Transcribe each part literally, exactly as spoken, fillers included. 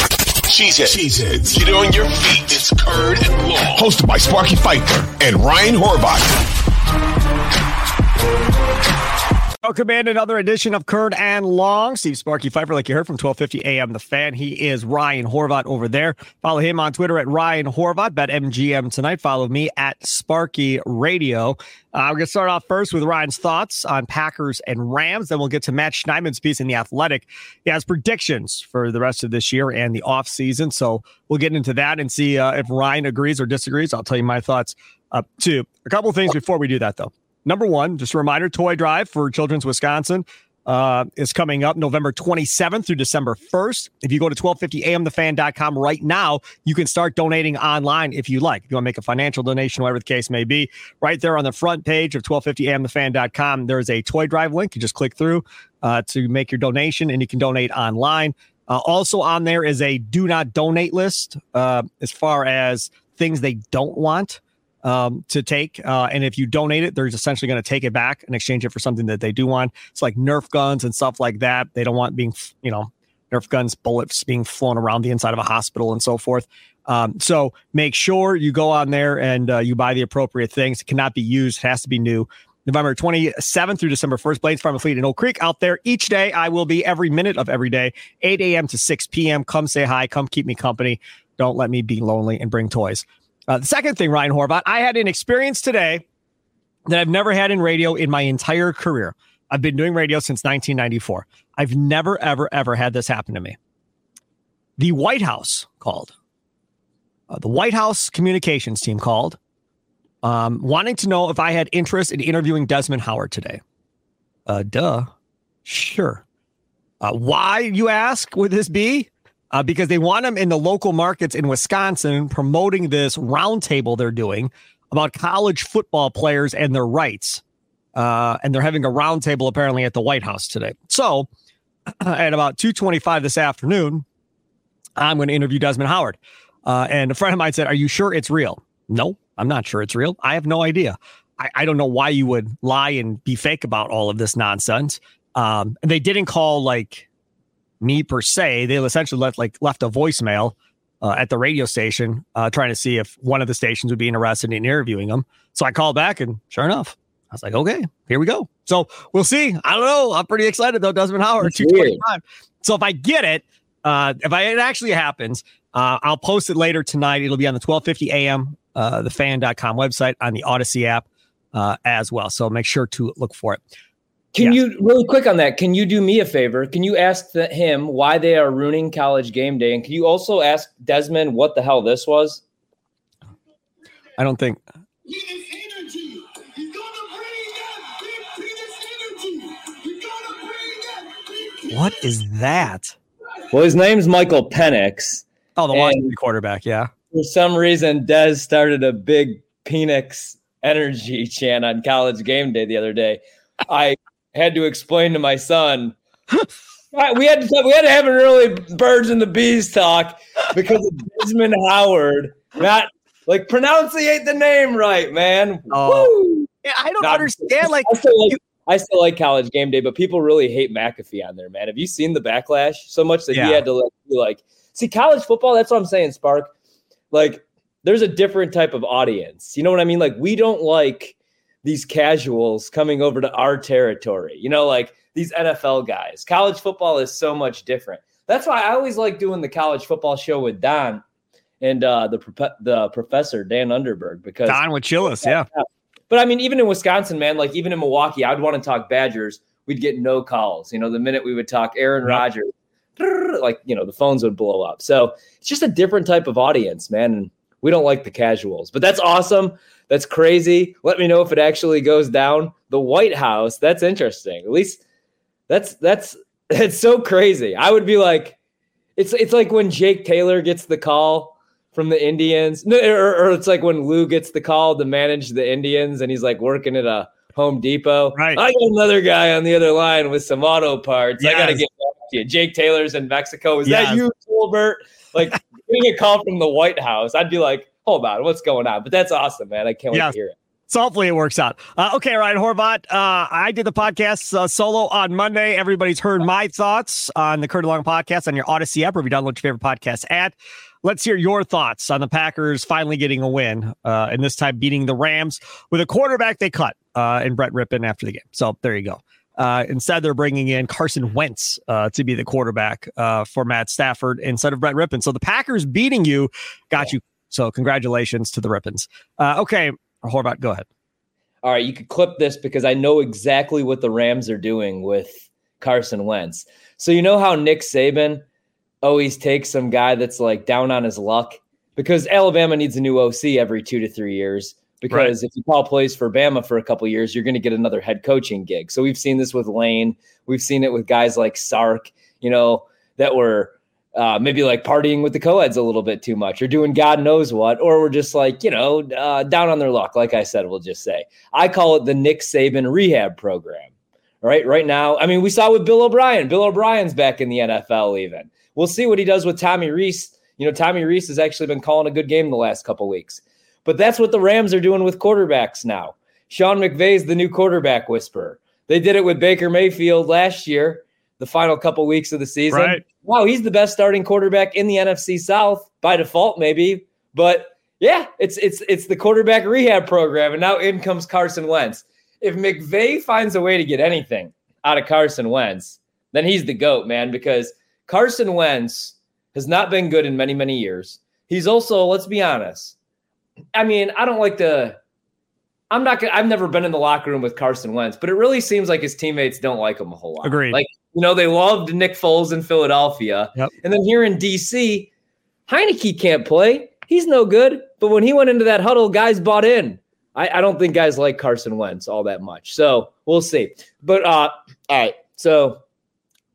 Cheeseheads. Cheeseheads. Get on your feet. It's Curd and Law. Hosted by Sparky Pfeiffer and Ryan Horvath. Welcome in another edition of Curd and Law. Steve Sparky Pfeiffer, like you heard, from twelve fifty a.m. The Fan. He is Ryan Horvath over there. Follow him on Twitter at Ryan Horvath. Bet M G M tonight. Follow me at Sparky Radio. Uh, we're going to start off first with Ryan's thoughts on Packers and Rams. Then we'll get to Matt Schneidman's piece in The Athletic. He has predictions for the rest of this year and the offseason. So we'll get into that and see uh, if Ryan agrees or disagrees. I'll tell you my thoughts uh, too. A couple of things before we do that, though. Number one, just a reminder, Toy Drive for Children's Wisconsin uh, is coming up November twenty-seventh through December first. If you go to twelve fifty a m the fan dot com right now, you can start donating online if you like. If you want to make a financial donation, whatever the case may be, right there on the front page of twelve fifty a m the fan dot com, there's a Toy Drive link. You just click through uh, to make your donation, and you can donate online. Uh, also on there is a do not donate list uh, as far as things they don't want Um, to take. Uh, and if you donate it, they're essentially going to take it back and exchange it for something that they do want. It's like Nerf guns and stuff like that. They don't want being, you know, Nerf guns, bullets being flown around the inside of a hospital and so forth. Um, so make sure you go on there and uh, you buy the appropriate things. It cannot be used. It has to be new. November twenty-seventh through December first, Blades Farm and Fleet in Oak Creek. Out there each day, I will be every minute of every day, eight a.m. to six p.m. Come say hi. Come keep me company. Don't let me be lonely, and bring toys. Uh, the second thing, Ryan Horvath, I had an experience today that I've never had in radio in my entire career. I've been doing radio since nineteen ninety-four. I've never, ever, ever had this happen to me. The White House called. Uh, the White House communications team called, um, wanting to know if I had interest in interviewing Desmond Howard today. Uh, duh. Sure. Uh, why, you ask, would this be? Uh, because they want them in the local markets in Wisconsin, promoting this roundtable they're doing about college football players and their rights. Uh, and they're having a roundtable apparently at the White House today. So at about two twenty-five this afternoon, I'm going to interview Desmond Howard. Uh, and a friend of mine said, "Are you sure it's real?" No, I'm not sure it's real. I have no idea. I, I don't know why you would lie and be fake about all of this nonsense. Um, and they didn't call like me per se. They essentially left like left a voicemail uh, at the radio station uh, trying to see if one of the stations would be interested in interviewing them. So I called back, and sure enough, I was like, okay, here we go. So we'll see. I don't know. I'm pretty excited though. Desmond Howard, two twenty-five. So if I get it, uh, if I, it actually happens, uh, I'll post it later tonight. It'll be on the twelve fifty a m, uh, the fan dot com website, on the Odyssey app uh, as well. So make sure to look for it. Can yeah. you, really quick on that, can you do me a favor? Can you ask the, him why they are ruining College Game Day? And can you also ask Desmond what the hell this was? I don't think. What is that? Well, his name's Michael Penix. Oh, the Washington quarterback, yeah. For some reason, Des started a big Penix energy chant on College Game Day the other day. I... had to explain to my son Right, we had to we had to have an early birds and the bees talk because of Desmond Howard. Not like pronunciate the name right, man. Oh, yeah, I don't Not, understand. Like I, still like you, I still like College Game Day, but people really hate McAfee on there, man. Have you seen the backlash so much that yeah. he had to like, be like see college football? That's what I'm saying, Spark. Like there's a different type of audience. You know what I mean? Like we don't like these casuals coming over to our territory. You know, like. These N F L guys. College football is so much different. That's why I always like doing the college football show with Don and uh, the pro- the professor, Dan Underberg. Because Don would chill us, yeah. But, I mean, even in Wisconsin, man, like even in Milwaukee, I'd want to talk Badgers. We'd get no calls. You know, the minute we would talk Aaron Rodgers, like, you know, the phones would blow up. So it's just a different type of audience, man. And we don't like the casuals. But that's awesome. That's crazy. Let me know if it actually goes down. The White House, that's interesting. At least – That's that's that's so crazy. I would be like, it's it's like when Jake Taylor gets the call from the Indians, no, or, or it's like when Lou gets the call to manage the Indians, and he's like working at a Home Depot. Right. I got another guy on the other line with some auto parts. Yes. I got to get back to you. Jake Taylor's in Mexico. Is yes. that you, Gilbert? Like getting a call from the White House, I'd be like, hold on, what's going on? But that's awesome, man. I can't yes. wait to hear it. So hopefully it works out. Uh, okay, Ryan Horvath, uh, I did the podcast uh, solo on Monday. Everybody's heard my thoughts on the Kurt DeLong podcast on your Odyssey app, or if you download your favorite podcast app. Let's hear your thoughts on the Packers finally getting a win, uh, and this time beating the Rams with a quarterback they cut uh, in Brett Rypien after the game. So there you go. Uh, instead, they're bringing in Carson Wentz uh, to be the quarterback uh, for Matt Stafford instead of Brett Rypien. So the Packers beating you got yeah. you. So congratulations to the Rypiens. Uh, okay. Horvath, go ahead. All right, you could clip this because I know exactly what the Rams are doing with Carson Wentz. So you know how Nick Saban always takes some guy that's like down on his luck because Alabama needs a new O C every two to three years because right. if you call plays for Bama for a couple years, you're going to get another head coaching gig. So we've seen this with Lane. We've seen it with guys like Sark, you know, that were Uh, maybe like partying with the co-eds a little bit too much or doing God knows what, or we're just like, you know, uh, down on their luck. Like I said, we'll just say, I call it the Nick Saban rehab program. All right. Right now. I mean, we saw with Bill O'Brien, Bill O'Brien's back in the N F L. Even we'll see what he does with Tommy Rees. You know, Tommy Rees has actually been calling a good game the last couple weeks, but that's what the Rams are doing with quarterbacks. Now, Sean McVay's the new quarterback whisperer. They did it with Baker Mayfield last year. The final couple weeks of the season. Right. Wow, he's the best starting quarterback in the N F C South by default, maybe. But yeah, it's it's it's the quarterback rehab program, and now in comes Carson Wentz. If McVay finds a way to get anything out of Carson Wentz, then he's the GOAT, man, because Carson Wentz has not been good in many, many years. He's also, let's be honest. I mean, I don't like to I'm not gonna I've never been in the locker room with Carson Wentz, but it really seems like his teammates don't like him a whole lot. Agreed. Like You know, they loved Nick Foles in Philadelphia. Yep. And then here in D C, Heineke can't play. He's no good. But when he went into that huddle, guys bought in. I, I don't think guys like Carson Wentz all that much. So we'll see. But uh, all right. So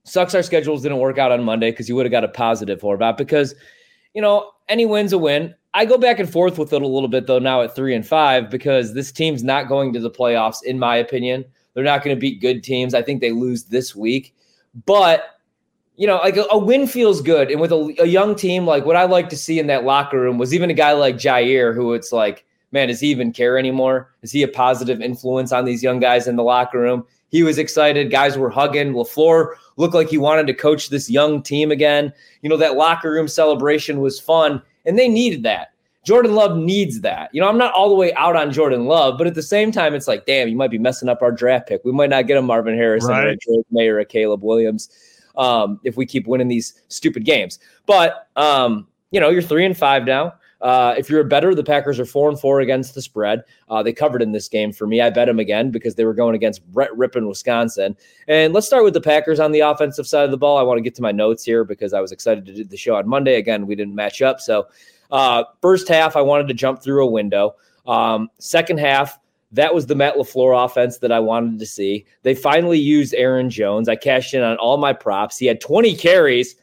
sucks our schedules didn't work out on Monday because you would have got a positive for about because, you know, any win's a win. I go back and forth with it a little bit, though, now at three and five because this team's not going to the playoffs, in my opinion. They're not going to beat good teams. I think they lose this week. But, you know, like a, a win feels good. And with a, a young team, like what I like to see in that locker room was even a guy like Jaire, who it's like, man, does he even care anymore? Is he a positive influence on these young guys in the locker room? He was excited. Guys were hugging. LaFleur looked like he wanted to coach this young team again. You know, that locker room celebration was fun, and they needed that. Jordan Love needs that. You know, I'm not all the way out on Jordan Love, but at the same time, it's like, damn, you might be messing up our draft pick. We might not get a Marvin Harrison right. or a Drake Maye or a Caleb Williams um, if we keep winning these stupid games. But, um, you know, you're three and five now. Uh, if you're a bettor, the Packers are four and four against the spread. Uh, they covered in this game for me. I bet them again because they were going against Brett Rypien, Wisconsin. And let's start with the Packers on the offensive side of the ball. I want to get to my notes here because I was excited to do the show on Monday. Again, we didn't match up, so – Uh, first half, I wanted to jump through a window. Um, second half, that was the Matt LaFleur offense that I wanted to see. They finally used Aaron Jones. I cashed in on all my props. He had twenty carries,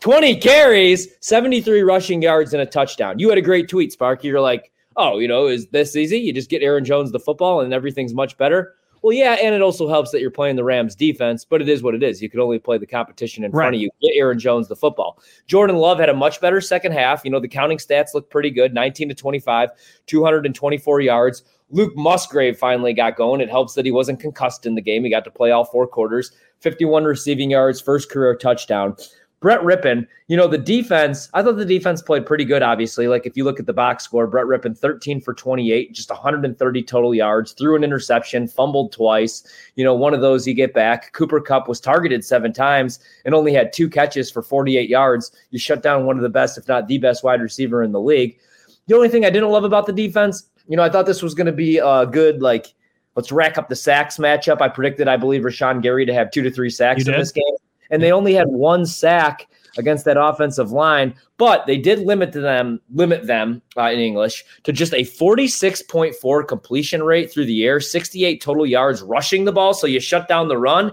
twenty carries, seventy-three rushing yards and a touchdown. You had a great tweet, Sparky. You're like, oh, you know, is this easy? You just get Aaron Jones the football and everything's much better. Well, yeah, and it also helps that you're playing the Rams defense, but it is what it is. You can only play the competition in right. front of you. Get Aaron Jones the football. Jordan Love had a much better second half. You know, the counting stats look pretty good, nineteen to twenty-five, two hundred twenty-four yards. Luke Musgrave finally got going. It helps that he wasn't concussed in the game. He got to play all four quarters, fifty-one receiving yards, first career touchdown. Brett Rypien, you know, the defense, I thought the defense played pretty good, obviously. Like, if you look at the box score, Brett Rypien, thirteen for twenty-eight, just one hundred thirty total yards, threw an interception, fumbled twice. You know, one of those you get back. Cooper Kupp was targeted seven times and only had two catches for forty-eight yards. You shut down one of the best, if not the best, wide receiver in the league. The only thing I didn't love about the defense, you know, I thought this was going to be a good, like, let's rack up the sacks matchup. I predicted, I believe, Rashawn Gary to have two to three sacks you in did? this game. And they only had one sack against that offensive line, but they did limit to them, limit them uh, in English to just a forty-six point four completion rate through the air, sixty-eight total yards rushing the ball. So you shut down the run,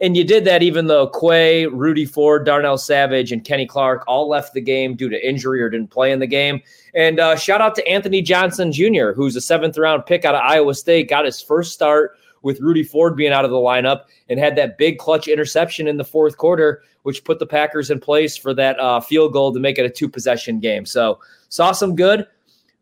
and you did that even though Quay, Rudy Ford, Darnell Savage, and Kenny Clark all left the game due to injury or didn't play in the game. And uh, shout out to Anthony Johnson Junior, who's a seventh-round pick out of Iowa State, got his first start with Rudy Ford being out of the lineup and had that big clutch interception in the fourth quarter, which put the Packers in place for that uh, field goal to make it a two-possession game. So saw some good.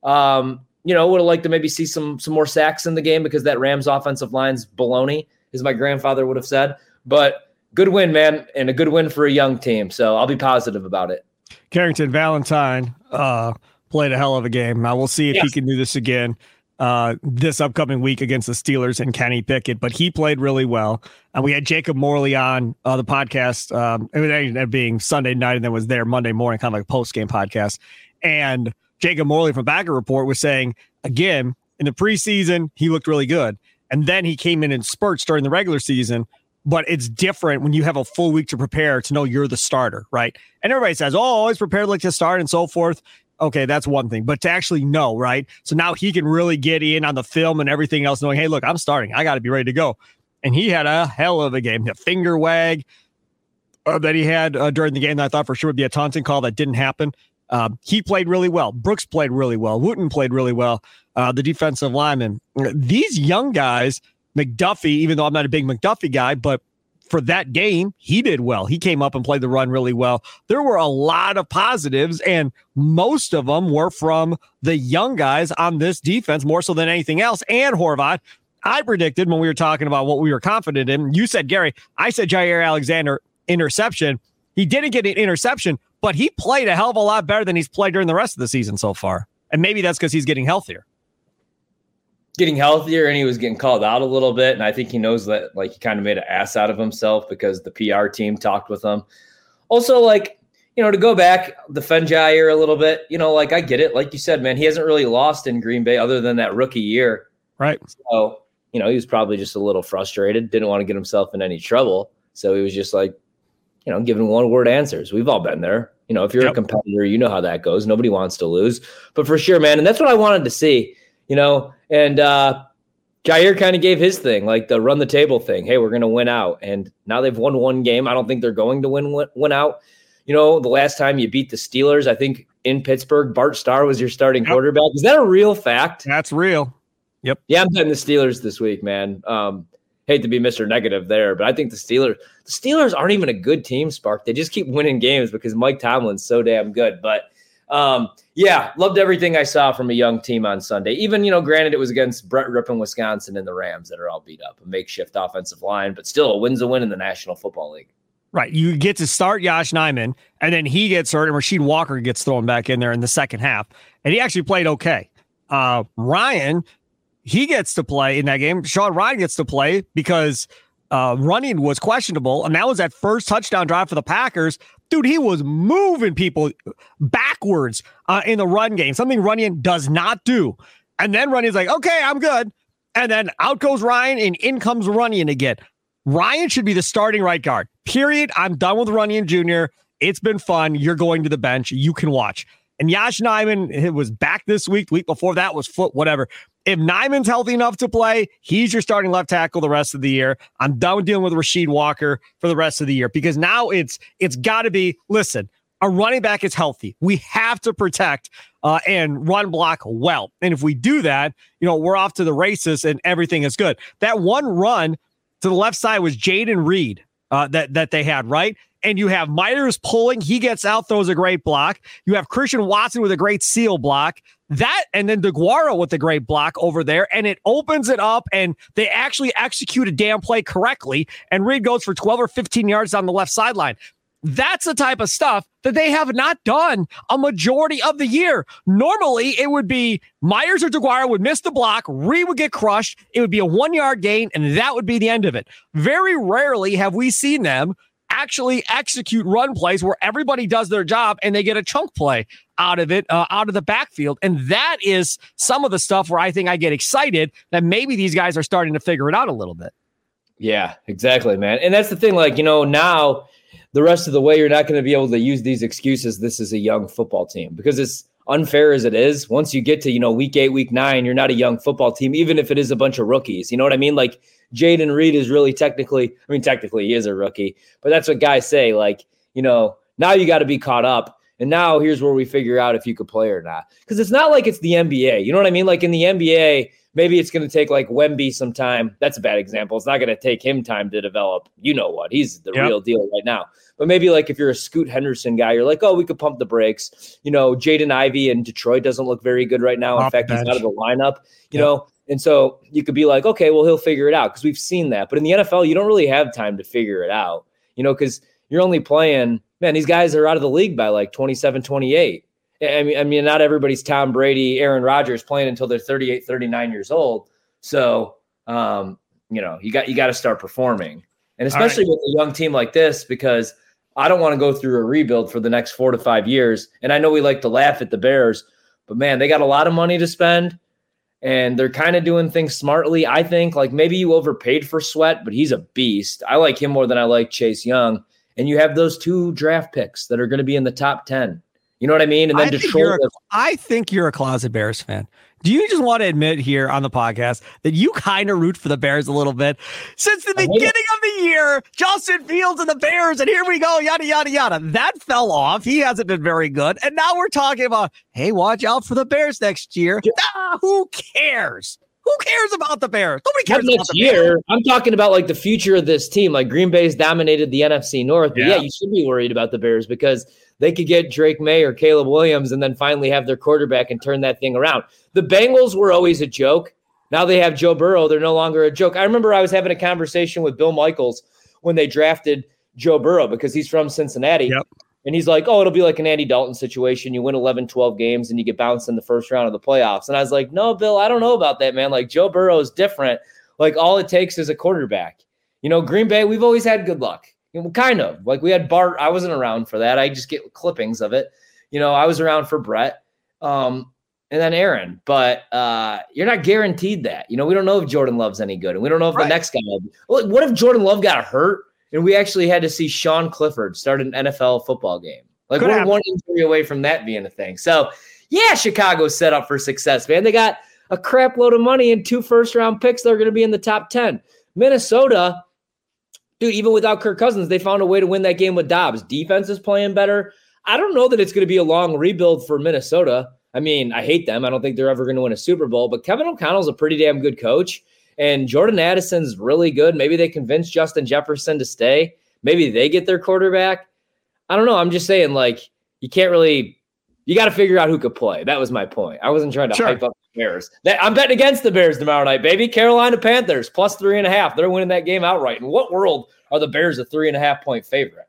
Um, you know, would have liked to maybe see some some more sacks in the game because that Rams offensive line's baloney, as my grandfather would have said. But good win, man, and a good win for a young team. So I'll be positive about it. Carrington Valentine uh, played a hell of a game. Now we'll see if yes. he can do this again Uh, this upcoming week against the Steelers and Kenny Pickett, but he played really well. And we had Jacob Morley on uh, the podcast. Um, it ended up being Sunday night and then was there Monday morning, kind of like a post-game podcast. And Jacob Morley from Packer Report was saying, again, in the preseason, he looked really good. And then he came in in spurts during the regular season. But it's different when you have a full week to prepare to know you're the starter, right? And everybody says, oh, always prepared like to start and so forth. Okay, that's one thing, but to actually know, right? So now he can really get in on the film and everything else, knowing, hey, look, I'm starting. I got to be ready to go. And he had a hell of a game. The finger wag uh, that he had uh, during the game that I thought for sure would be a taunting call that didn't happen. Uh, he played really well. Brooks played really well. Wooten played really well. Uh, the defensive lineman. These young guys, McDuffie, even though I'm not a big McDuffie guy, but for that game, he did well. He came up and played the run really well. There were a lot of positives, and most of them were from the young guys on this defense more so than anything else. And Horvath, I predicted when we were talking about what we were confident in, you said, Gary, I said Jaire Alexander interception. He didn't get an interception, but he played a hell of a lot better than he's played during the rest of the season so far. And maybe that's because he's getting healthier. Getting healthier, and he was getting called out a little bit. And I think he knows that, like, he kind of made an ass out of himself because the P R team talked with him. Also, like, you know, to go back, defend Jaire a little bit, you know, like, I get it. Like you said, man, he hasn't really lost in Green Bay other than that rookie year. Right. So, you know, he was probably just a little frustrated, didn't want to get himself in any trouble. So he was just like, you know, giving one word answers. We've all been there. You know, if you're yep. a competitor, you know how that goes. Nobody wants to lose. But for sure, man, and that's what I wanted to see. You know, and uh, Jaire kind of gave his thing, like the run the table thing. Hey, we're going to win out. And now they've won one game. I don't think they're going to win win out. You know, the last time you beat the Steelers, I think in Pittsburgh, Bart Starr was your starting yep. quarterback. Is that a real fact? That's real. Yep. Yeah, I'm betting the Steelers this week, man. Um, hate to be Mister Negative there, but I think the Steelers, the Steelers aren't even a good team, Spark. They just keep winning games because Mike Tomlin's so damn good. But Um, yeah, loved everything I saw from a young team on Sunday. Even, you know, granted it was against Brett Rypien, Wisconsin, and the Rams that are all beat up, a makeshift offensive line, but still a win's a win in the National Football League. Right. You get to start Yosh Nijman, and then he gets hurt, and Rasheed Walker gets thrown back in there in the second half. And he actually played okay. Uh, Ryan, he gets to play in that game. Sean Ryan gets to play because uh, running was questionable, and that was that first touchdown drive for the Packers. Dude, he was moving people backwards uh, in the run game, something Runyan does not do. And then Runyan's like, okay, I'm good. And then out goes Ryan, and in comes Runyan again. Ryan should be the starting right guard, period. I'm done with Runyan Junior It's been fun. You're going to the bench. You can watch. And Yosh Nijman, it was back this week. The week before that was foot, whatever. If Nyman's healthy enough to play, he's your starting left tackle the rest of the year. I'm done dealing with Rasheed Walker for the rest of the year because now it's it's got to be, listen, our running back is healthy, we have to protect uh, and run block well. And if we do that, you know, we're off to the races and everything is good. That one run to the left side was Jayden Reed uh, that, that they had, right? And you have Myers pulling. He gets out, throws a great block. You have Christian Watson with a great seal block. That, and then DeGuaro with a great block over there. And it opens it up, and they actually execute a damn play correctly. And Reed goes for twelve or fifteen yards on the left sideline. That's the type of stuff that they have not done a majority of the year. Normally, it would be Myers or DeGuara would miss the block, Reed would get crushed, it would be a one-yard gain, and that would be the end of it. Very rarely have we seen them actually execute run plays where everybody does their job and they get a chunk play out of it, uh, out of the backfield. And that is some of the stuff where I think I get excited that maybe these guys are starting to figure it out a little bit. Yeah, exactly, man. And that's the thing, like, you know, now the rest of the way, you're not going to be able to use these excuses. This is a young football team, because it's unfair as it is. Once you get to, you know, week eight, week nine, you're not a young football team, even if it is a bunch of rookies. You know what I mean? Like, Jayden Reed is really technically, I mean, technically he is a rookie, but that's what guys say. Like, you know, now you got to be caught up. And now here's where we figure out if you could play or not. Because it's not like it's the N B A. You know what I mean? Like, in the N B A, maybe it's going to take like Wemby some time. That's a bad example. It's not going to take him time to develop. You know what? He's the yep. real deal right now. But maybe like if you're a Scoot Henderson guy, you're like, oh, we could pump the brakes. You know, Jaden Ivey in Detroit doesn't look very good right now. Off in fact, he's out of the lineup, you yep. know. And so you could be like, okay, well, he'll figure it out, because we've seen that. But in the N F L, you don't really have time to figure it out, you know, because you're only playing – man, these guys are out of the league by like twenty-seven, twenty-eight. I mean, I mean, not everybody's Tom Brady, Aaron Rodgers playing until they're thirty-eight, thirty-nine years old. So, um, you know, you got you got to start performing. And especially right. with a young team like this, because I don't want to go through a rebuild for the next four to five years. And I know we like to laugh at the Bears, but, man, they got a lot of money to spend. And they're kind of doing things smartly, I think. Like, maybe you overpaid for Sweat, but he's a beast. I like him more than I like Chase Young. And you have those two draft picks that are going to be in the top ten. You know what I mean? And then I Detroit. Think a, I think you're a closet Bears fan. Do you just want to admit here on the podcast that you kind of root for the Bears a little bit? Since the beginning of the year, Justin Fields and the Bears, and here we go, yada, yada, yada. That fell off. He hasn't been very good. And now we're talking about, hey, watch out for the Bears next year. Yeah. Ah, who cares? Who cares about the Bears? Nobody cares Not about the year, Bears. I'm talking about like the future of this team. Like, Green Bay's dominated the N F C North. But yeah. yeah, you should be worried about the Bears, because they could get Drake Maye or Caleb Williams and then finally have their quarterback and turn that thing around. The Bengals were always a joke. Now they have Joe Burrow. They're no longer a joke. I remember I was having a conversation with Bill Michaels when they drafted Joe Burrow, because he's from Cincinnati. Yep. And he's like, oh, it'll be like an Andy Dalton situation. You win eleven, twelve games, and you get bounced in the first round of the playoffs. And I was like, no, Bill, I don't know about that, man. Like, Joe Burrow is different. Like, all it takes is a quarterback. You know, Green Bay, we've always had good luck. You know, kind of. Like, we had Bart. I wasn't around for that. I just get clippings of it. You know, I was around for Brett um, and then Aaron. But uh, you're not guaranteed that. You know, we don't know if Jordan Love's any good. And we don't know if right. the next guy will be. What if Jordan Love got hurt? And we actually had to see Sean Clifford start an N F L football game. Like, Could we're happen. one injury away from that being a thing. So, yeah, Chicago's set up for success, man. They got a crap load of money and two first-round picks that are going to be in the top ten. Minnesota, dude, even without Kirk Cousins, they found a way to win that game with Dobbs. Defense is playing better. I don't know that it's going to be a long rebuild for Minnesota. I mean, I hate them. I don't think they're ever going to win a Super Bowl. But Kevin O'Connell's a pretty damn good coach. And Jordan Addison's really good. Maybe they convince Justin Jefferson to stay. Maybe they get their quarterback. I don't know. I'm just saying, like, you can't really – you got to figure out who could play. That was my point. I wasn't trying to sure. hype up the Bears. That, I'm betting against the Bears tomorrow night, baby. Carolina Panthers, plus three and a half. They're winning that game outright. In what world are the Bears a three-and-a-half-point favorite?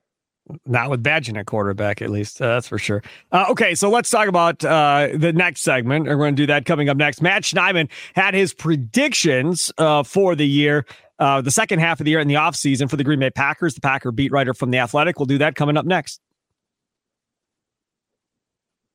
Not with Badgett at quarterback, at least. Uh, that's for sure. Uh, okay, so let's talk about uh, the next segment. We're going to do that coming up next. Matt Schneidman had his predictions uh, for the year, uh, the second half of the year in the offseason for the Green Bay Packers. The Packer beat writer from The Athletic. We'll do that coming up next.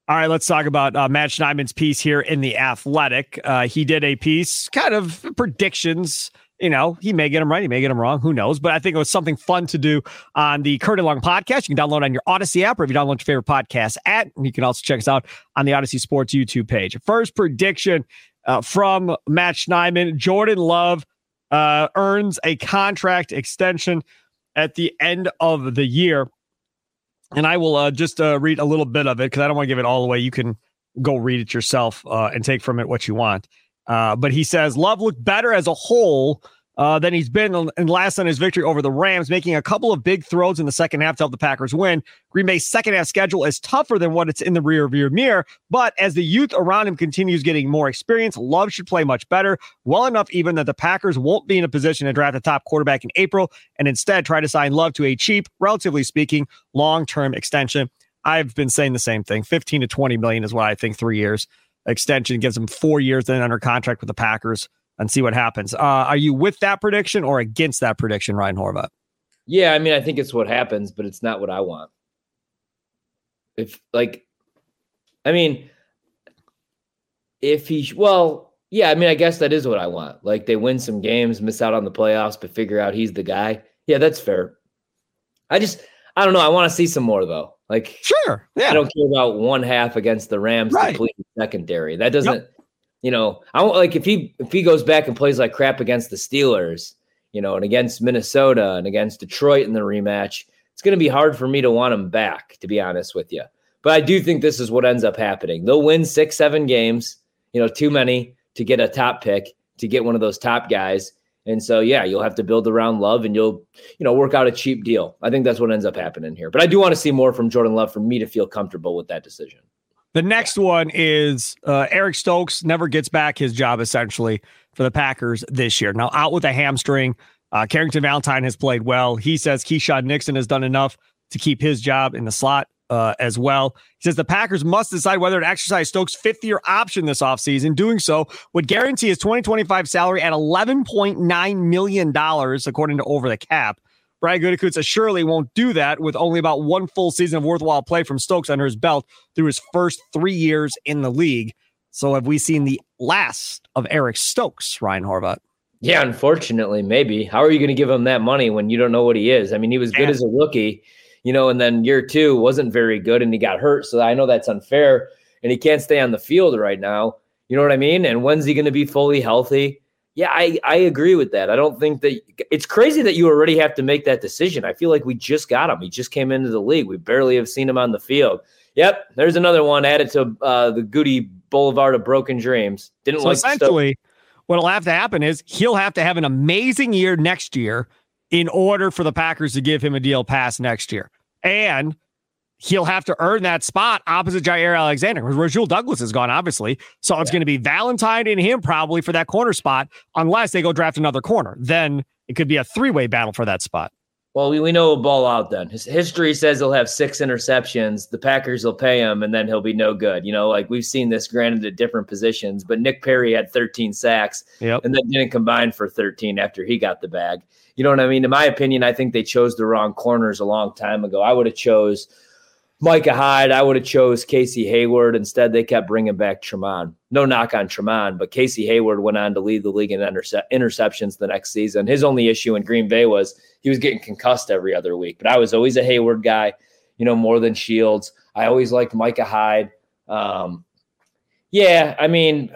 All right, let's talk about uh, Matt Schneidman's piece here in The Athletic. Uh, he did a piece, kind of predictions. You know, he may get them right. He may get them wrong. Who knows? But I think it was something fun to do on the Curtin Long podcast. You can download on your Odyssey app, or if you download your favorite podcast app, you can also check us out on the Odyssey Sports YouTube page. First prediction uh, from Matt Schneidman: Jordan Love uh, earns a contract extension at the end of the year. And I will uh, just uh, read a little bit of it because I don't want to give it all away. You can go read it yourself uh, and take from it what you want. Uh, but he says, Love looked better as a whole uh, than he's been in last Sunday's victory over the Rams, making a couple of big throws in the second half to help the Packers win. Green Bay's second half schedule is tougher than what it's in the rearview mirror. But as the youth around him continues getting more experience, Love should play much better. Well enough even that the Packers won't be in a position to draft a top quarterback in April and instead try to sign Love to a cheap, relatively speaking, long-term extension. I've been saying the same thing. fifteen to twenty million is what I think three years extension gives him four years then under contract with the Packers and see what happens. Uh, are you with that prediction or against that prediction, Ryan Horvath? Yeah. I mean, I think it's what happens, but it's not what I want. If like, I mean, if he, well, yeah, I mean, I guess that is what I want. Like they win some games, miss out on the playoffs, but figure out he's the guy. Yeah, that's fair. I just, I don't know. I want to see some more though. Like, sure, yeah. I don't care about one half against the Rams right. complete secondary. That doesn't, yep. you know, I won't like if he if he goes back and plays like crap against the Steelers, you know, and against Minnesota and against Detroit in the rematch, it's going to be hard for me to want him back, to be honest with you. But I do think this is what ends up happening. They'll win six, seven games, you know, too many to get a top pick, to get one of those top guys. And so, yeah, you'll have to build around Love and you'll, you know, work out a cheap deal. I think that's what ends up happening here. But I do want to see more from Jordan Love for me to feel comfortable with that decision. The next yeah. one is uh, Eric Stokes never gets back his job, essentially, for the Packers this year. Now, out with a hamstring, uh, Carrington Valentine has played well. He says Keyshawn Nixon has done enough to keep his job in the slot uh, as well. He says the Packers must decide whether to exercise Stokes' fifth-year option this offseason. Doing so would guarantee his twenty twenty-five salary at eleven point nine million dollars, according to Over the Cap. Brian Gutekunst surely won't do that with only about one full season of worthwhile play from Stokes under his belt through his first three years in the league. So have we seen the last of Eric Stokes, Ryan Horvath? Yeah, unfortunately, maybe. How are you going to give him that money when you don't know what he is? I mean, he was good yeah. as a rookie, you know, and then year two wasn't very good and he got hurt. So I know that's unfair and he can't stay on the field right now. You know what I mean? And when's he going to be fully healthy? Yeah, I, I agree with that. I don't think that – it's crazy that you already have to make that decision. I feel like we just got him. He just came into the league. We barely have seen him on the field. Yep, there's another one added to uh, the Goody Boulevard of Broken Dreams. Didn't so like essentially, stuff. What will have to happen is he'll have to have an amazing year next year in order for the Packers to give him a deal past next year. And – he'll have to earn that spot opposite Jaire Alexander because Rasul Douglas is gone, obviously. So it's yeah. going to be Valentine and him probably for that corner spot, unless they go draft another corner. Then it could be a three-way battle for that spot. Well, we, we know he'll ball out then. His history says he'll have six interceptions. The Packers will pay him, and then he'll be no good. You know, like we've seen this granted at different positions, but Nick Perry had thirteen sacks, yep. and then didn't combine for thirteen after he got the bag. You know what I mean? In my opinion, I think they chose the wrong corners a long time ago. I would have chose – Micah Hyde, I would have chose Casey Hayward. Instead, they kept bringing back Tremont. No knock on Tremont, but Casey Hayward went on to lead the league in intercep- interceptions the next season. His only issue in Green Bay was he was getting concussed every other week. But I was always a Hayward guy, you know, more than Shields. I always liked Micah Hyde. Um, yeah, I mean,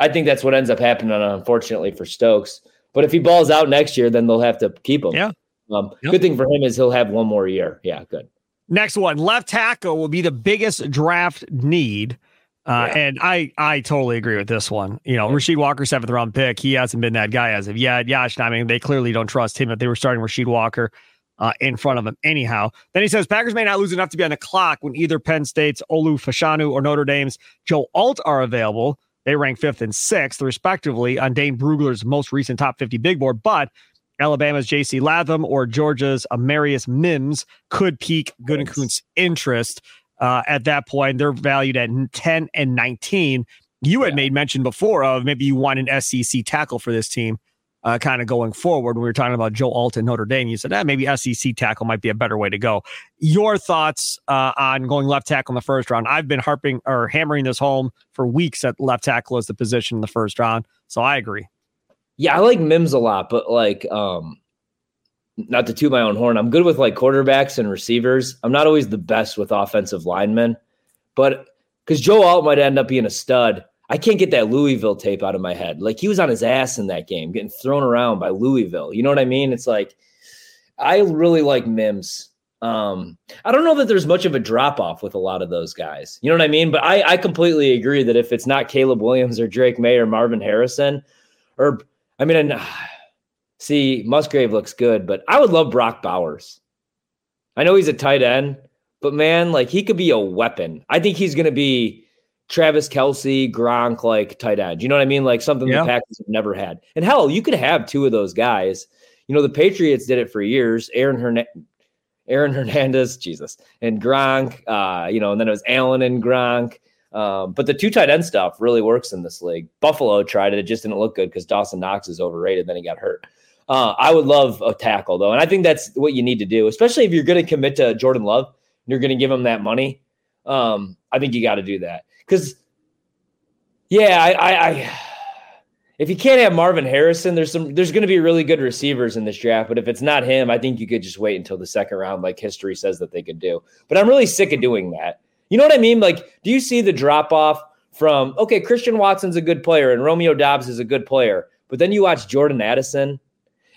I think that's what ends up happening, unfortunately, for Stokes. But if he balls out next year, then they'll have to keep him. Yeah. Um, yep. Good thing for him is he'll have one more year. Yeah, good. Next one, left tackle will be the biggest draft need. Uh, yeah. And I, I totally agree with this one. You know, yeah. Rasheed Walker, seventh round pick. He hasn't been that guy as of yet. Yosh Nijman, they clearly don't trust him if they were starting Rasheed Walker uh, in front of him anyhow. Then he says, Packers may not lose enough to be on the clock when either Penn State's Olu Fashanu or Notre Dame's Joe Alt are available. They rank fifth and sixth, respectively, on Dane Brugler's most recent top fifty big board. But Alabama's J C Latham or Georgia's Amarius Mims could pique Gutekunst's interest uh, at that point. They're valued at ten and nineteen. You had yeah. made mention before of maybe you want an S E C tackle for this team uh, kind of going forward. When we were talking about Joe Alt and Notre Dame, you said that eh, maybe S E C tackle might be a better way to go. Your thoughts uh, on going left tackle in the first round? I've been harping or hammering this home for weeks that left tackle is the position in the first round. So I agree. Yeah, I like Mims a lot, but like, um, not to toot my own horn, I'm good with like quarterbacks and receivers. I'm not always the best with offensive linemen, but because Joe Alt might end up being a stud, I can't get that Louisville tape out of my head. Like he was on his ass in that game, getting thrown around by Louisville. You know what I mean? It's like I really like Mims. Um, I don't know that there's much of a drop-off with a lot of those guys. You know what I mean? But I, I completely agree that if it's not Caleb Williams or Drake Maye or Marvin Harrison, or I mean, and, see, Musgrave looks good, but I would love Brock Bowers. I know he's a tight end, but man, like he could be a weapon. I think he's going to be Travis Kelce, Gronk, like tight end. You know what I mean? Like something yeah. the Packers have never had. And hell, you could have two of those guys. You know, the Patriots did it for years. Aaron Hernandez. Aaron Hernandez, Jesus, and Gronk, uh, you know, and then it was Allen and Gronk. Um, but the two tight end stuff really works in this league. Buffalo tried it. It just didn't look good because Dawson Knox is overrated. Then he got hurt. Uh, I would love a tackle, though, and I think that's what you need to do, especially if you're going to commit to Jordan Love and you're going to give him that money. Um, I think you got to do that because, yeah, I, I, I if you can't have Marvin Harrison, there's some, there's going to be really good receivers in this draft, but if it's not him, I think you could just wait until the second round, like history says that they could do. But I'm really sick of doing that. You know what I mean? Like, do you see the drop-off from, okay, Christian Watson's a good player and Romeo Doubs is a good player, but then you watch Jordan Addison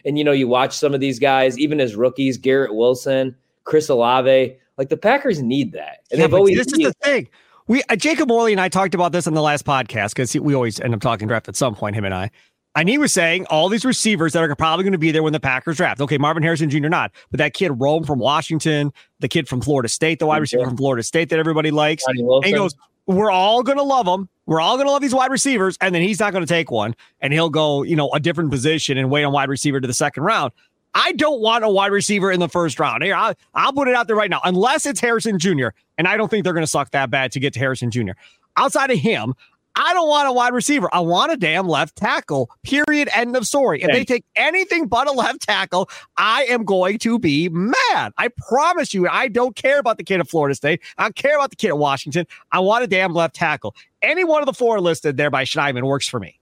and, you know, you watch some of these guys, even as rookies, Garrett Wilson, Chris Olave, like the Packers need that. And yeah, they've always this is the thing. We uh, Jacob Orley and I talked about this in the last podcast because we always end up talking draft at some point, him and I. And he was saying all these receivers that are probably going to be there when the Packers draft. Okay, Marvin Harrison Junior not, but that kid Rome from Washington, the kid from Florida State, the wide receiver from Florida State that everybody likes. And he goes, we're all going to love them. We're all going to love these wide receivers. And then he's not going to take one. And he'll go, you know, a different position and wait on wide receiver to the second round. I don't want a wide receiver in the first round. Here, I'll, I'll put it out there right now, unless it's Harrison Junior And I don't think they're going to suck that bad to get to Harrison Junior Outside of him, I don't want a wide receiver. I want a damn left tackle, period, end of story. If they take anything but a left tackle, I am going to be mad. I promise you, I don't care about the kid at Florida State. I don't care about the kid at Washington. I want a damn left tackle. Any one of the four listed there by Schneidman works for me.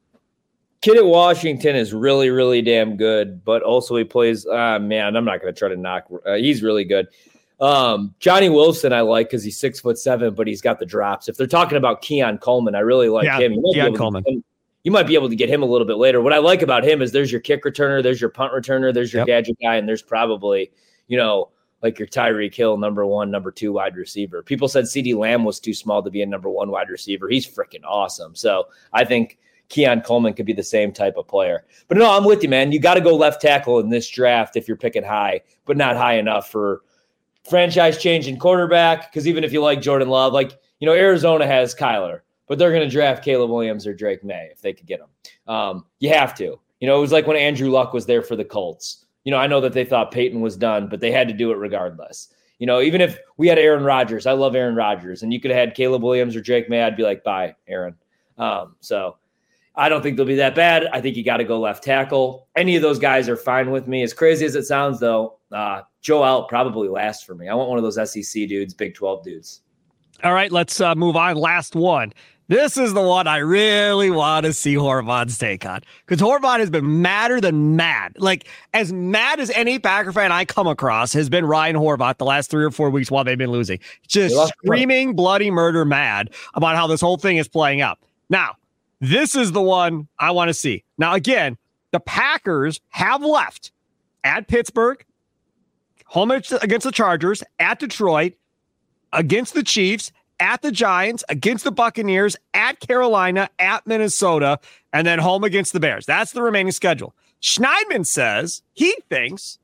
Kid at Washington is really, really damn good, but also he plays, uh, man, I'm not going to try to knock. Uh, he's really good. Um, Johnny Wilson I like because he's six foot seven, but he's got the drops. If they're talking about Keon Coleman, I really like yeah, him. You Keon Coleman. Him. You might be able to get him a little bit later. What I like about him is there's your kick returner, there's your punt returner, there's your yep. gadget guy, and there's probably, you know, like your Tyreek Hill, number one, number two wide receiver. People said CeeDee Lamb was too small to be a number one wide receiver. He's freaking awesome. So I think Keon Coleman could be the same type of player. But no, I'm with you, man. You got to go left tackle in this draft if you're picking high, but not high enough for franchise changing quarterback. Because even if you like Jordan Love, like, you know, Arizona has Kyler, but they're going to draft Caleb Williams or Drake Maye if they could get him. Um, you have to. You know, it was like when Andrew Luck was there for the Colts. You know, I know that they thought Peyton was done, but they had to do it regardless. You know, even if we had Aaron Rodgers, I love Aaron Rodgers, and you could have had Caleb Williams or Drake Maye, I'd be like, bye, Aaron. Um, so I don't think they'll be that bad. I think you got to go left tackle. Any of those guys are fine with me. As crazy as it sounds, though, uh, Joe Alt probably last for me. I want one of those S E C dudes, Big twelve dudes. All right, let's uh, move on. Last one. This is the one I really want to see Horvath's take on, because Horvath has been madder than mad. Like, as mad as any Packer fan I come across has been Ryan Horvath the last three or four weeks while they've been losing. Just screaming them. bloody murder mad about how this whole thing is playing out. Now, this is the one I want to see. Now, again, the Packers have left at Pittsburgh, home against the Chargers, at Detroit, against the Chiefs, at the Giants, against the Buccaneers, at Carolina, at Minnesota, and then home against the Bears. That's the remaining schedule. Schneidman says he thinks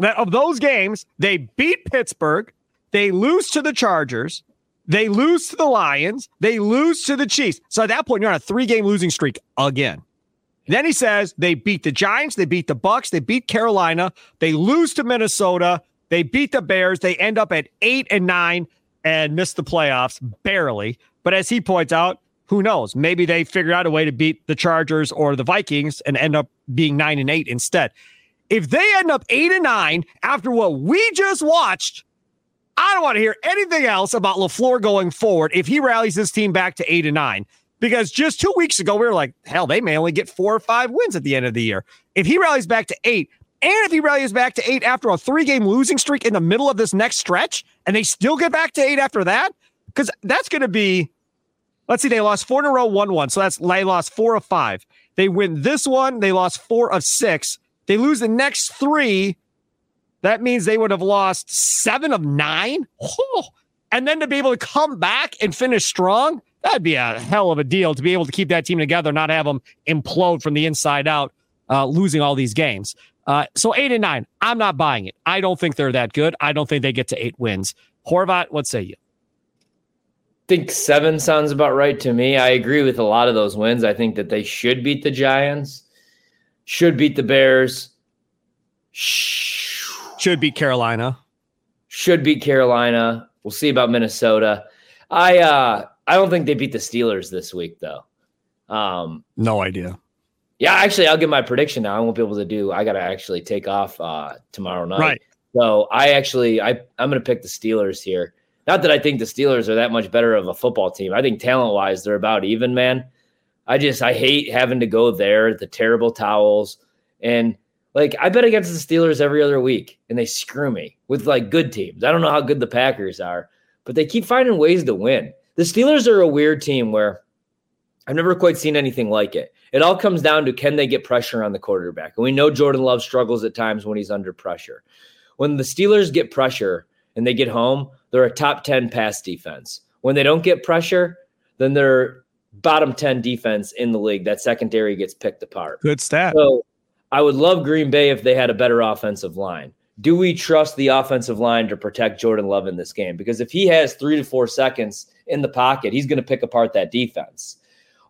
that of those games, they beat Pittsburgh, they lose to the Chargers, they lose to the Lions, they lose to the Chiefs. So at that point, you're on a three-game losing streak again. And then he says they beat the Giants, they beat the Bucs, they beat Carolina, they lose to Minnesota, they beat the Bears, they end up at eight and nine and miss the playoffs barely. But as he points out, who knows? Maybe they figure out a way to beat the Chargers or the Vikings and end up being nine and eight instead. If they end up eight and nine after what we just watched, I don't want to hear anything else about LaFleur going forward if he rallies this team back to eight and nine, because just two weeks ago, we were like, hell, they may only get four or five wins at the end of the year. If he rallies back to eight, and if he rallies back to eight after a three-game losing streak in the middle of this next stretch, and they still get back to eight after that, because that's going to be, let's see, they lost four in a row, one, one. So that's, they lost four of five. They win this one. They lost four of six. They lose the next three. That means they would have lost seven of nine. Oh, and then to be able to come back and finish strong, that'd be a hell of a deal to be able to keep that team together, not have them implode from the inside out, uh, losing all these games. Uh, so eight and nine, I'm not buying it. I don't think they're that good. I don't think they get to eight wins. Horvath, what say you? I think seven sounds about right to me. I agree with a lot of those wins. I think that they should beat the Giants, should beat the Bears, should beat Carolina, should beat Carolina. We'll see about Minnesota. I uh, I don't think they beat the Steelers this week though. Um, no idea. Yeah, actually, I'll give my prediction now. I won't be able to do. I gotta actually take off uh, tomorrow night. Right. So I actually I I'm gonna pick the Steelers here. Not that I think the Steelers are that much better of a football team. I think talent-wise, they're about even, man. I just, I hate having to go there, the terrible towels. And, like, I bet against the Steelers every other week, and they screw me with, like, good teams. I don't know how good the Packers are, but they keep finding ways to win. The Steelers are a weird team where I've never quite seen anything like it. It all comes down to can they get pressure on the quarterback. And we know Jordan Love struggles at times when he's under pressure. When the Steelers get pressure and they get home, they're a top ten pass defense. When they don't get pressure, then they're bottom ten defense in the league. That secondary gets picked apart. Good stat. So I would love Green Bay if they had a better offensive line. Do we trust the offensive line to protect Jordan Love in this game? Because if he has three to four seconds in the pocket, he's going to pick apart that defense.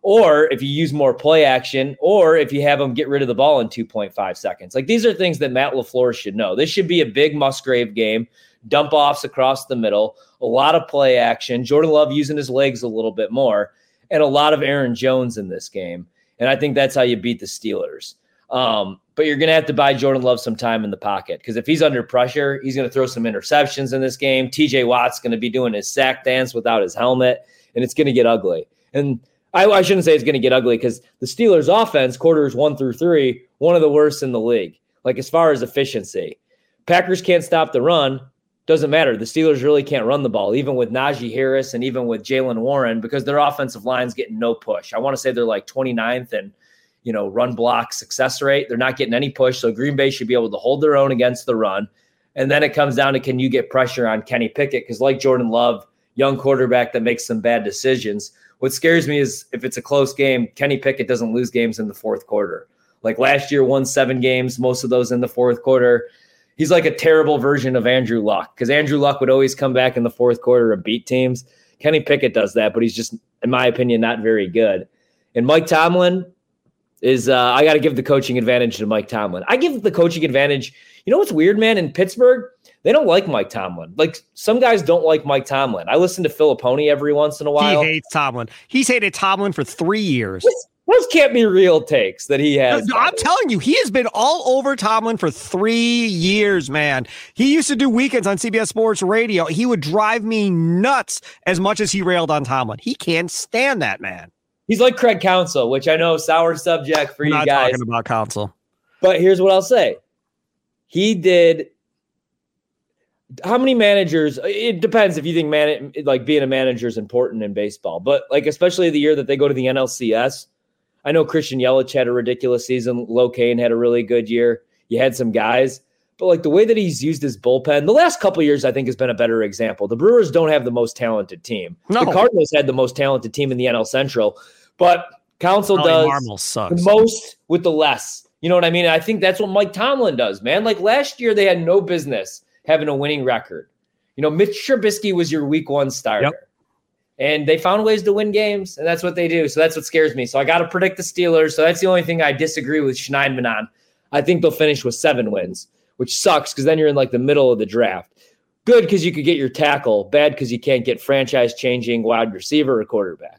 Or if you use more play action, or if you have them get rid of the ball in two point five seconds. Like, these are things that Matt LaFleur should know. This should be a big Musgrave game. Dump offs across the middle, a lot of play action, Jordan Love using his legs a little bit more, and a lot of Aaron Jones in this game. And I think that's how you beat the Steelers. Um, but you're going to have to buy Jordan Love some time in the pocket, because if he's under pressure, he's going to throw some interceptions in this game. T J Watt's going to be doing his sack dance without his helmet, and it's going to get ugly. And I, I shouldn't say it's going to get ugly, because the Steelers' offense, quarters one through three, one of the worst in the league, like as far as efficiency. Packers can't stop the run. Doesn't matter. The Steelers really can't run the ball, even with Najee Harris and even with Jaylen Warren, because their offensive line's getting no push. I want to say they're like twenty-ninth in, you know, run block success rate. They're not getting any push. So Green Bay should be able to hold their own against the run. And then it comes down to, can you get pressure on Kenny Pickett? Because like Jordan Love, young quarterback that makes some bad decisions. What scares me is if it's a close game, Kenny Pickett doesn't lose games in the fourth quarter. Like last year, won seven games, most of those in the fourth quarter. He's like a terrible version of Andrew Luck, because Andrew Luck would always come back in the fourth quarter and beat teams. Kenny Pickett does that, but he's just, in my opinion, not very good. And Mike Tomlin is uh, – I got to give the coaching advantage to Mike Tomlin. I give the coaching advantage – you know what's weird, man? In Pittsburgh, they don't like Mike Tomlin. Like, some guys don't like Mike Tomlin. I listen to Filippone every once in a while. He hates Tomlin. He's hated Tomlin for three years. What's- Those can't be real takes that he has. No, I'm telling you, he has been all over Tomlin for three years, man. He used to do weekends on C B S Sports Radio. He would drive me nuts as much as he railed on Tomlin. He can't stand that man. He's like Craig Counsell, which I know, sour subject for I'm you not guys. Talking about Counsell, but here's what I'll say: he did. How many managers? It depends if you think man, like being a manager is important in baseball, but like especially the year that they go to the N L C S. I know Christian Yelich had a ridiculous season. Low Kane had a really good year. You had some guys. But, like, the way that he's used his bullpen, the last couple of years I think has been a better example. The Brewers don't have the most talented team. No. The Cardinals had the most talented team in the N L Central. But Counsell does the most with the less. You know what I mean? I think that's what Mike Tomlin does, man. Like, last year they had no business having a winning record. You know, Mitch Trubisky was your week one starter. Yep. And they found ways to win games, and that's what they do. So that's what scares me. So I got to predict the Steelers. So that's the only thing I disagree with Schneidman on. I think they'll finish with seven wins, which sucks because then you're in like the middle of the draft. Good because you could get your tackle. Bad because you can't get franchise-changing wide receiver or quarterback.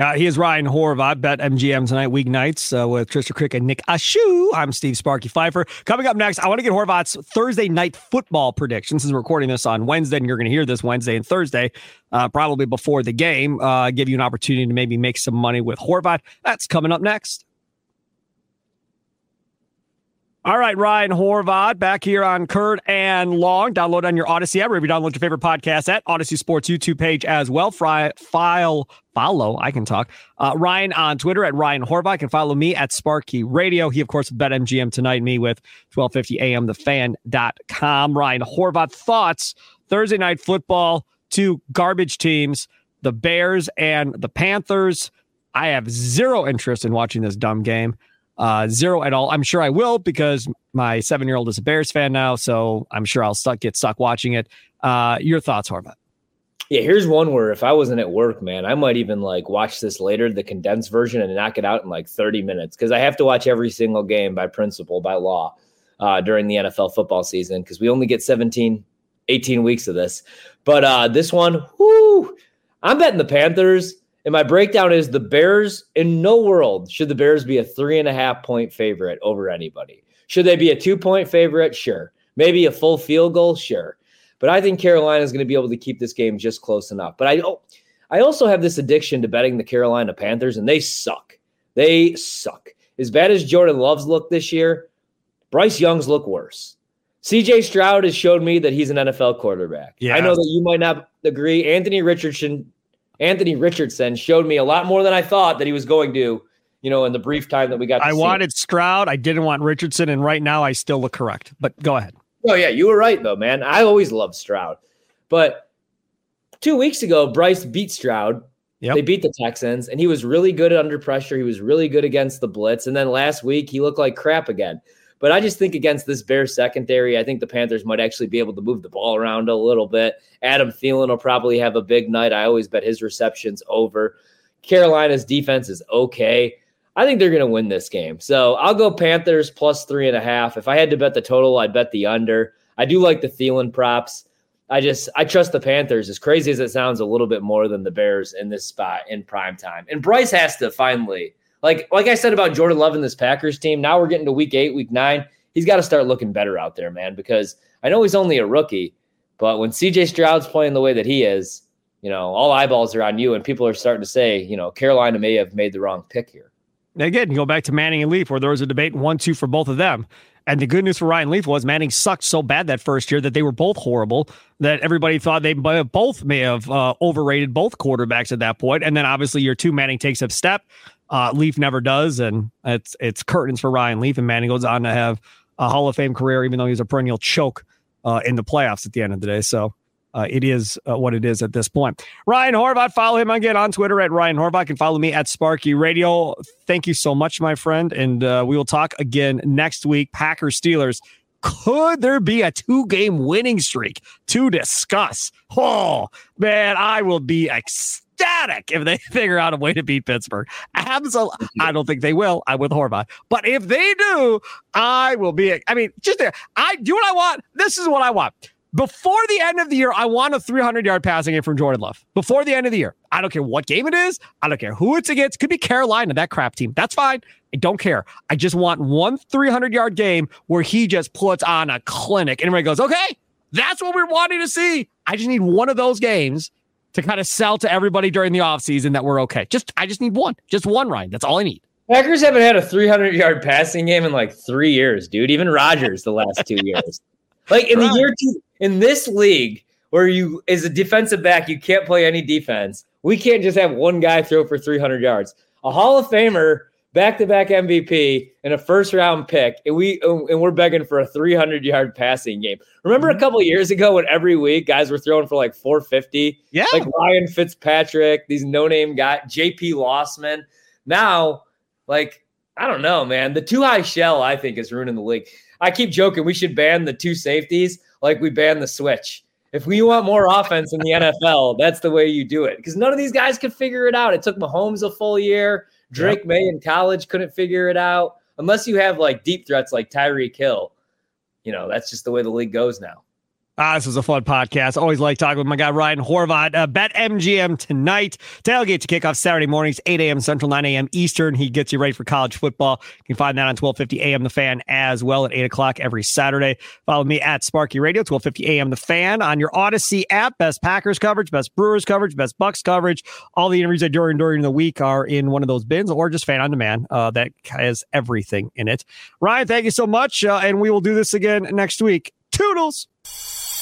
Uh, he is Ryan Horvath, Bet M G M tonight, weeknights uh, with Trisha Crick and Nick Ashew. I'm Steve Sparky Pfeiffer. Coming up next, I want to get Horvath's Thursday night football prediction. Since we're recording this on Wednesday, and you're going to hear this Wednesday and Thursday, uh, probably before the game, uh, give you an opportunity to maybe make some money with Horvath. That's coming up next. All right, Ryan Horvath back here on Kurd and Long. Download on your Odyssey app, wherever you download your favorite podcast at Odyssey Sports YouTube page as well. Fry, file, follow, I can talk. Uh, Ryan on Twitter at Ryan Horvath. You can follow me at Sparky Radio. He, of course, with Bet M G M tonight, me with twelve fifty a.m. the fan dot com. Ryan Horvath, thoughts, Thursday night football, two garbage teams, the Bears and the Panthers. I have zero interest in watching this dumb game. Uh, zero at all. I'm sure I will because my seven-year-old is a Bears fan now, so I'm sure I'll stuck, get stuck watching it. Uh, your thoughts, Horvath? Yeah, here's one where if I wasn't at work, man, I might even like watch this later, the condensed version, and knock it out in like thirty minutes because I have to watch every single game by principle, by law, uh, during the N F L football season because we only get seventeen, eighteen weeks of this. But uh, this one, whoo, I'm betting the Panthers. And my breakdown is the Bears. In no world should the Bears be a three and a half point favorite over anybody. Should they be a two point favorite? Sure. Maybe a full field goal? Sure. But I think Carolina is going to be able to keep this game just close enough. But I, I also have this addiction to betting the Carolina Panthers, and they suck. They suck. As bad as Jordan Love's look this year, Bryce Young's look worse. C J Stroud has showed me that he's an N F L quarterback. Yeah. I know that you might not agree. Anthony Richardson. Anthony Richardson showed me a lot more than I thought that he was going to, you know, in the brief time that we got to I see. Wanted Stroud. I didn't want Richardson. And right now I still look correct, but go ahead. Oh yeah. You were right though, man. I always loved Stroud, but two weeks ago, Bryce beat Stroud. Yep. They beat the Texans and he was really good under pressure. He was really good against the blitz. And then last week he looked like crap again, but I just think against this Bears secondary, I think the Panthers might actually be able to move the ball around a little bit. Adam Thielen will probably have a big night. I always bet his receptions over. Carolina's defense is okay. I think they're going to win this game. So I'll go Panthers plus three and a half. If I had to bet the total, I'd bet the under. I do like the Thielen props. I just, I trust the Panthers, as crazy as it sounds, a little bit more than the Bears in this spot in prime time. And Bryce has to finally, like, like I said about Jordan Love and this Packers team, now we're getting to week eight, week nine. He's got to start looking better out there, man, because I know he's only a rookie. But when C J Stroud's playing the way that he is, you know, all eyeballs are on you, and people are starting to say, you know, Carolina may have made the wrong pick here. Again, you go back to Manning and Leaf, where there was a debate one two for both of them. And the good news for Ryan Leaf was Manning sucked so bad that first year that they were both horrible, that everybody thought they both may have uh, overrated both quarterbacks at that point. And then obviously year two, Manning takes a step. Uh, Leaf never does, and it's it's curtains for Ryan Leaf, and Manning goes on to have a Hall of Fame career, even though he's a perennial choke Uh, in the playoffs at the end of the day. So uh, it is uh, what it is at this point. Ryan Horvath, follow him again on Twitter at Ryan Horvath, and follow me at Sparky Radio. Thank you so much, my friend. And uh, we will talk again next week. Packers Steelers. Could there be a two game winning streak to discuss? Oh man, I will be ecstatic if they figure out a way to beat Pittsburgh. Absolutely. I don't think they will. I'm with Horvath. But if they do, I will be. I mean, just there. I do what I want. This is what I want. Before the end of the year, I want a three hundred yard passing game from Jordan Love. Before the end of the year, I don't care what game it is. I don't care who it's against. Could be Carolina, that crap team. That's fine. I don't care. I just want one three hundred yard game where he just puts on a clinic. And everybody goes, okay, that's what we're wanting to see. I just need one of those games to kind of sell to everybody during the offseason that we're okay. Just I just need one. Just one, Ryan. That's all I need. Packers haven't had a three hundred yard passing game in like three years, dude. Even Rodgers the last two years. Like in right. the year two, in this league where you, as a defensive back, you can't play any defense. We can't just have one guy throw for three hundred yards. A Hall of Famer, back-to-back M V P, and a first-round pick, and, we, and we're begging for a three hundred yard passing game. Remember a couple of years ago when every week guys were throwing for like four fifty? Yeah. Like Ryan Fitzpatrick, these no-name guys, J P Lossman. Now, like, I don't know, man. The two-high shell, I think, is ruining the league. I keep joking we should ban the two safeties like we ban the switch. If we want more offense in the N F L, that's the way you do it. Because none of these guys could figure it out. It took Mahomes a full year. Drake Maye in college couldn't figure it out. Unless you have like deep threats like Tyreek Hill. You know, that's just the way the league goes now. Ah, this was a fun podcast. Always like talking with my guy, Ryan Horvath. Uh, Bet M G M tonight. Tailgate to kickoff Saturday mornings, eight a.m. Central, nine a.m. Eastern. He gets you ready for college football. You can find that on twelve fifty a.m. The Fan as well at eight o'clock every Saturday. Follow me at Sparky Radio, twelve fifty a.m. The Fan on your Odyssey app. Best Packers coverage, best Brewers coverage, best Bucks coverage. All the interviews I do during the week are in one of those bins or just Fan on Demand. Uh, that has everything in it. Ryan, thank you so much. Uh, and we will do this again next week. Toodles!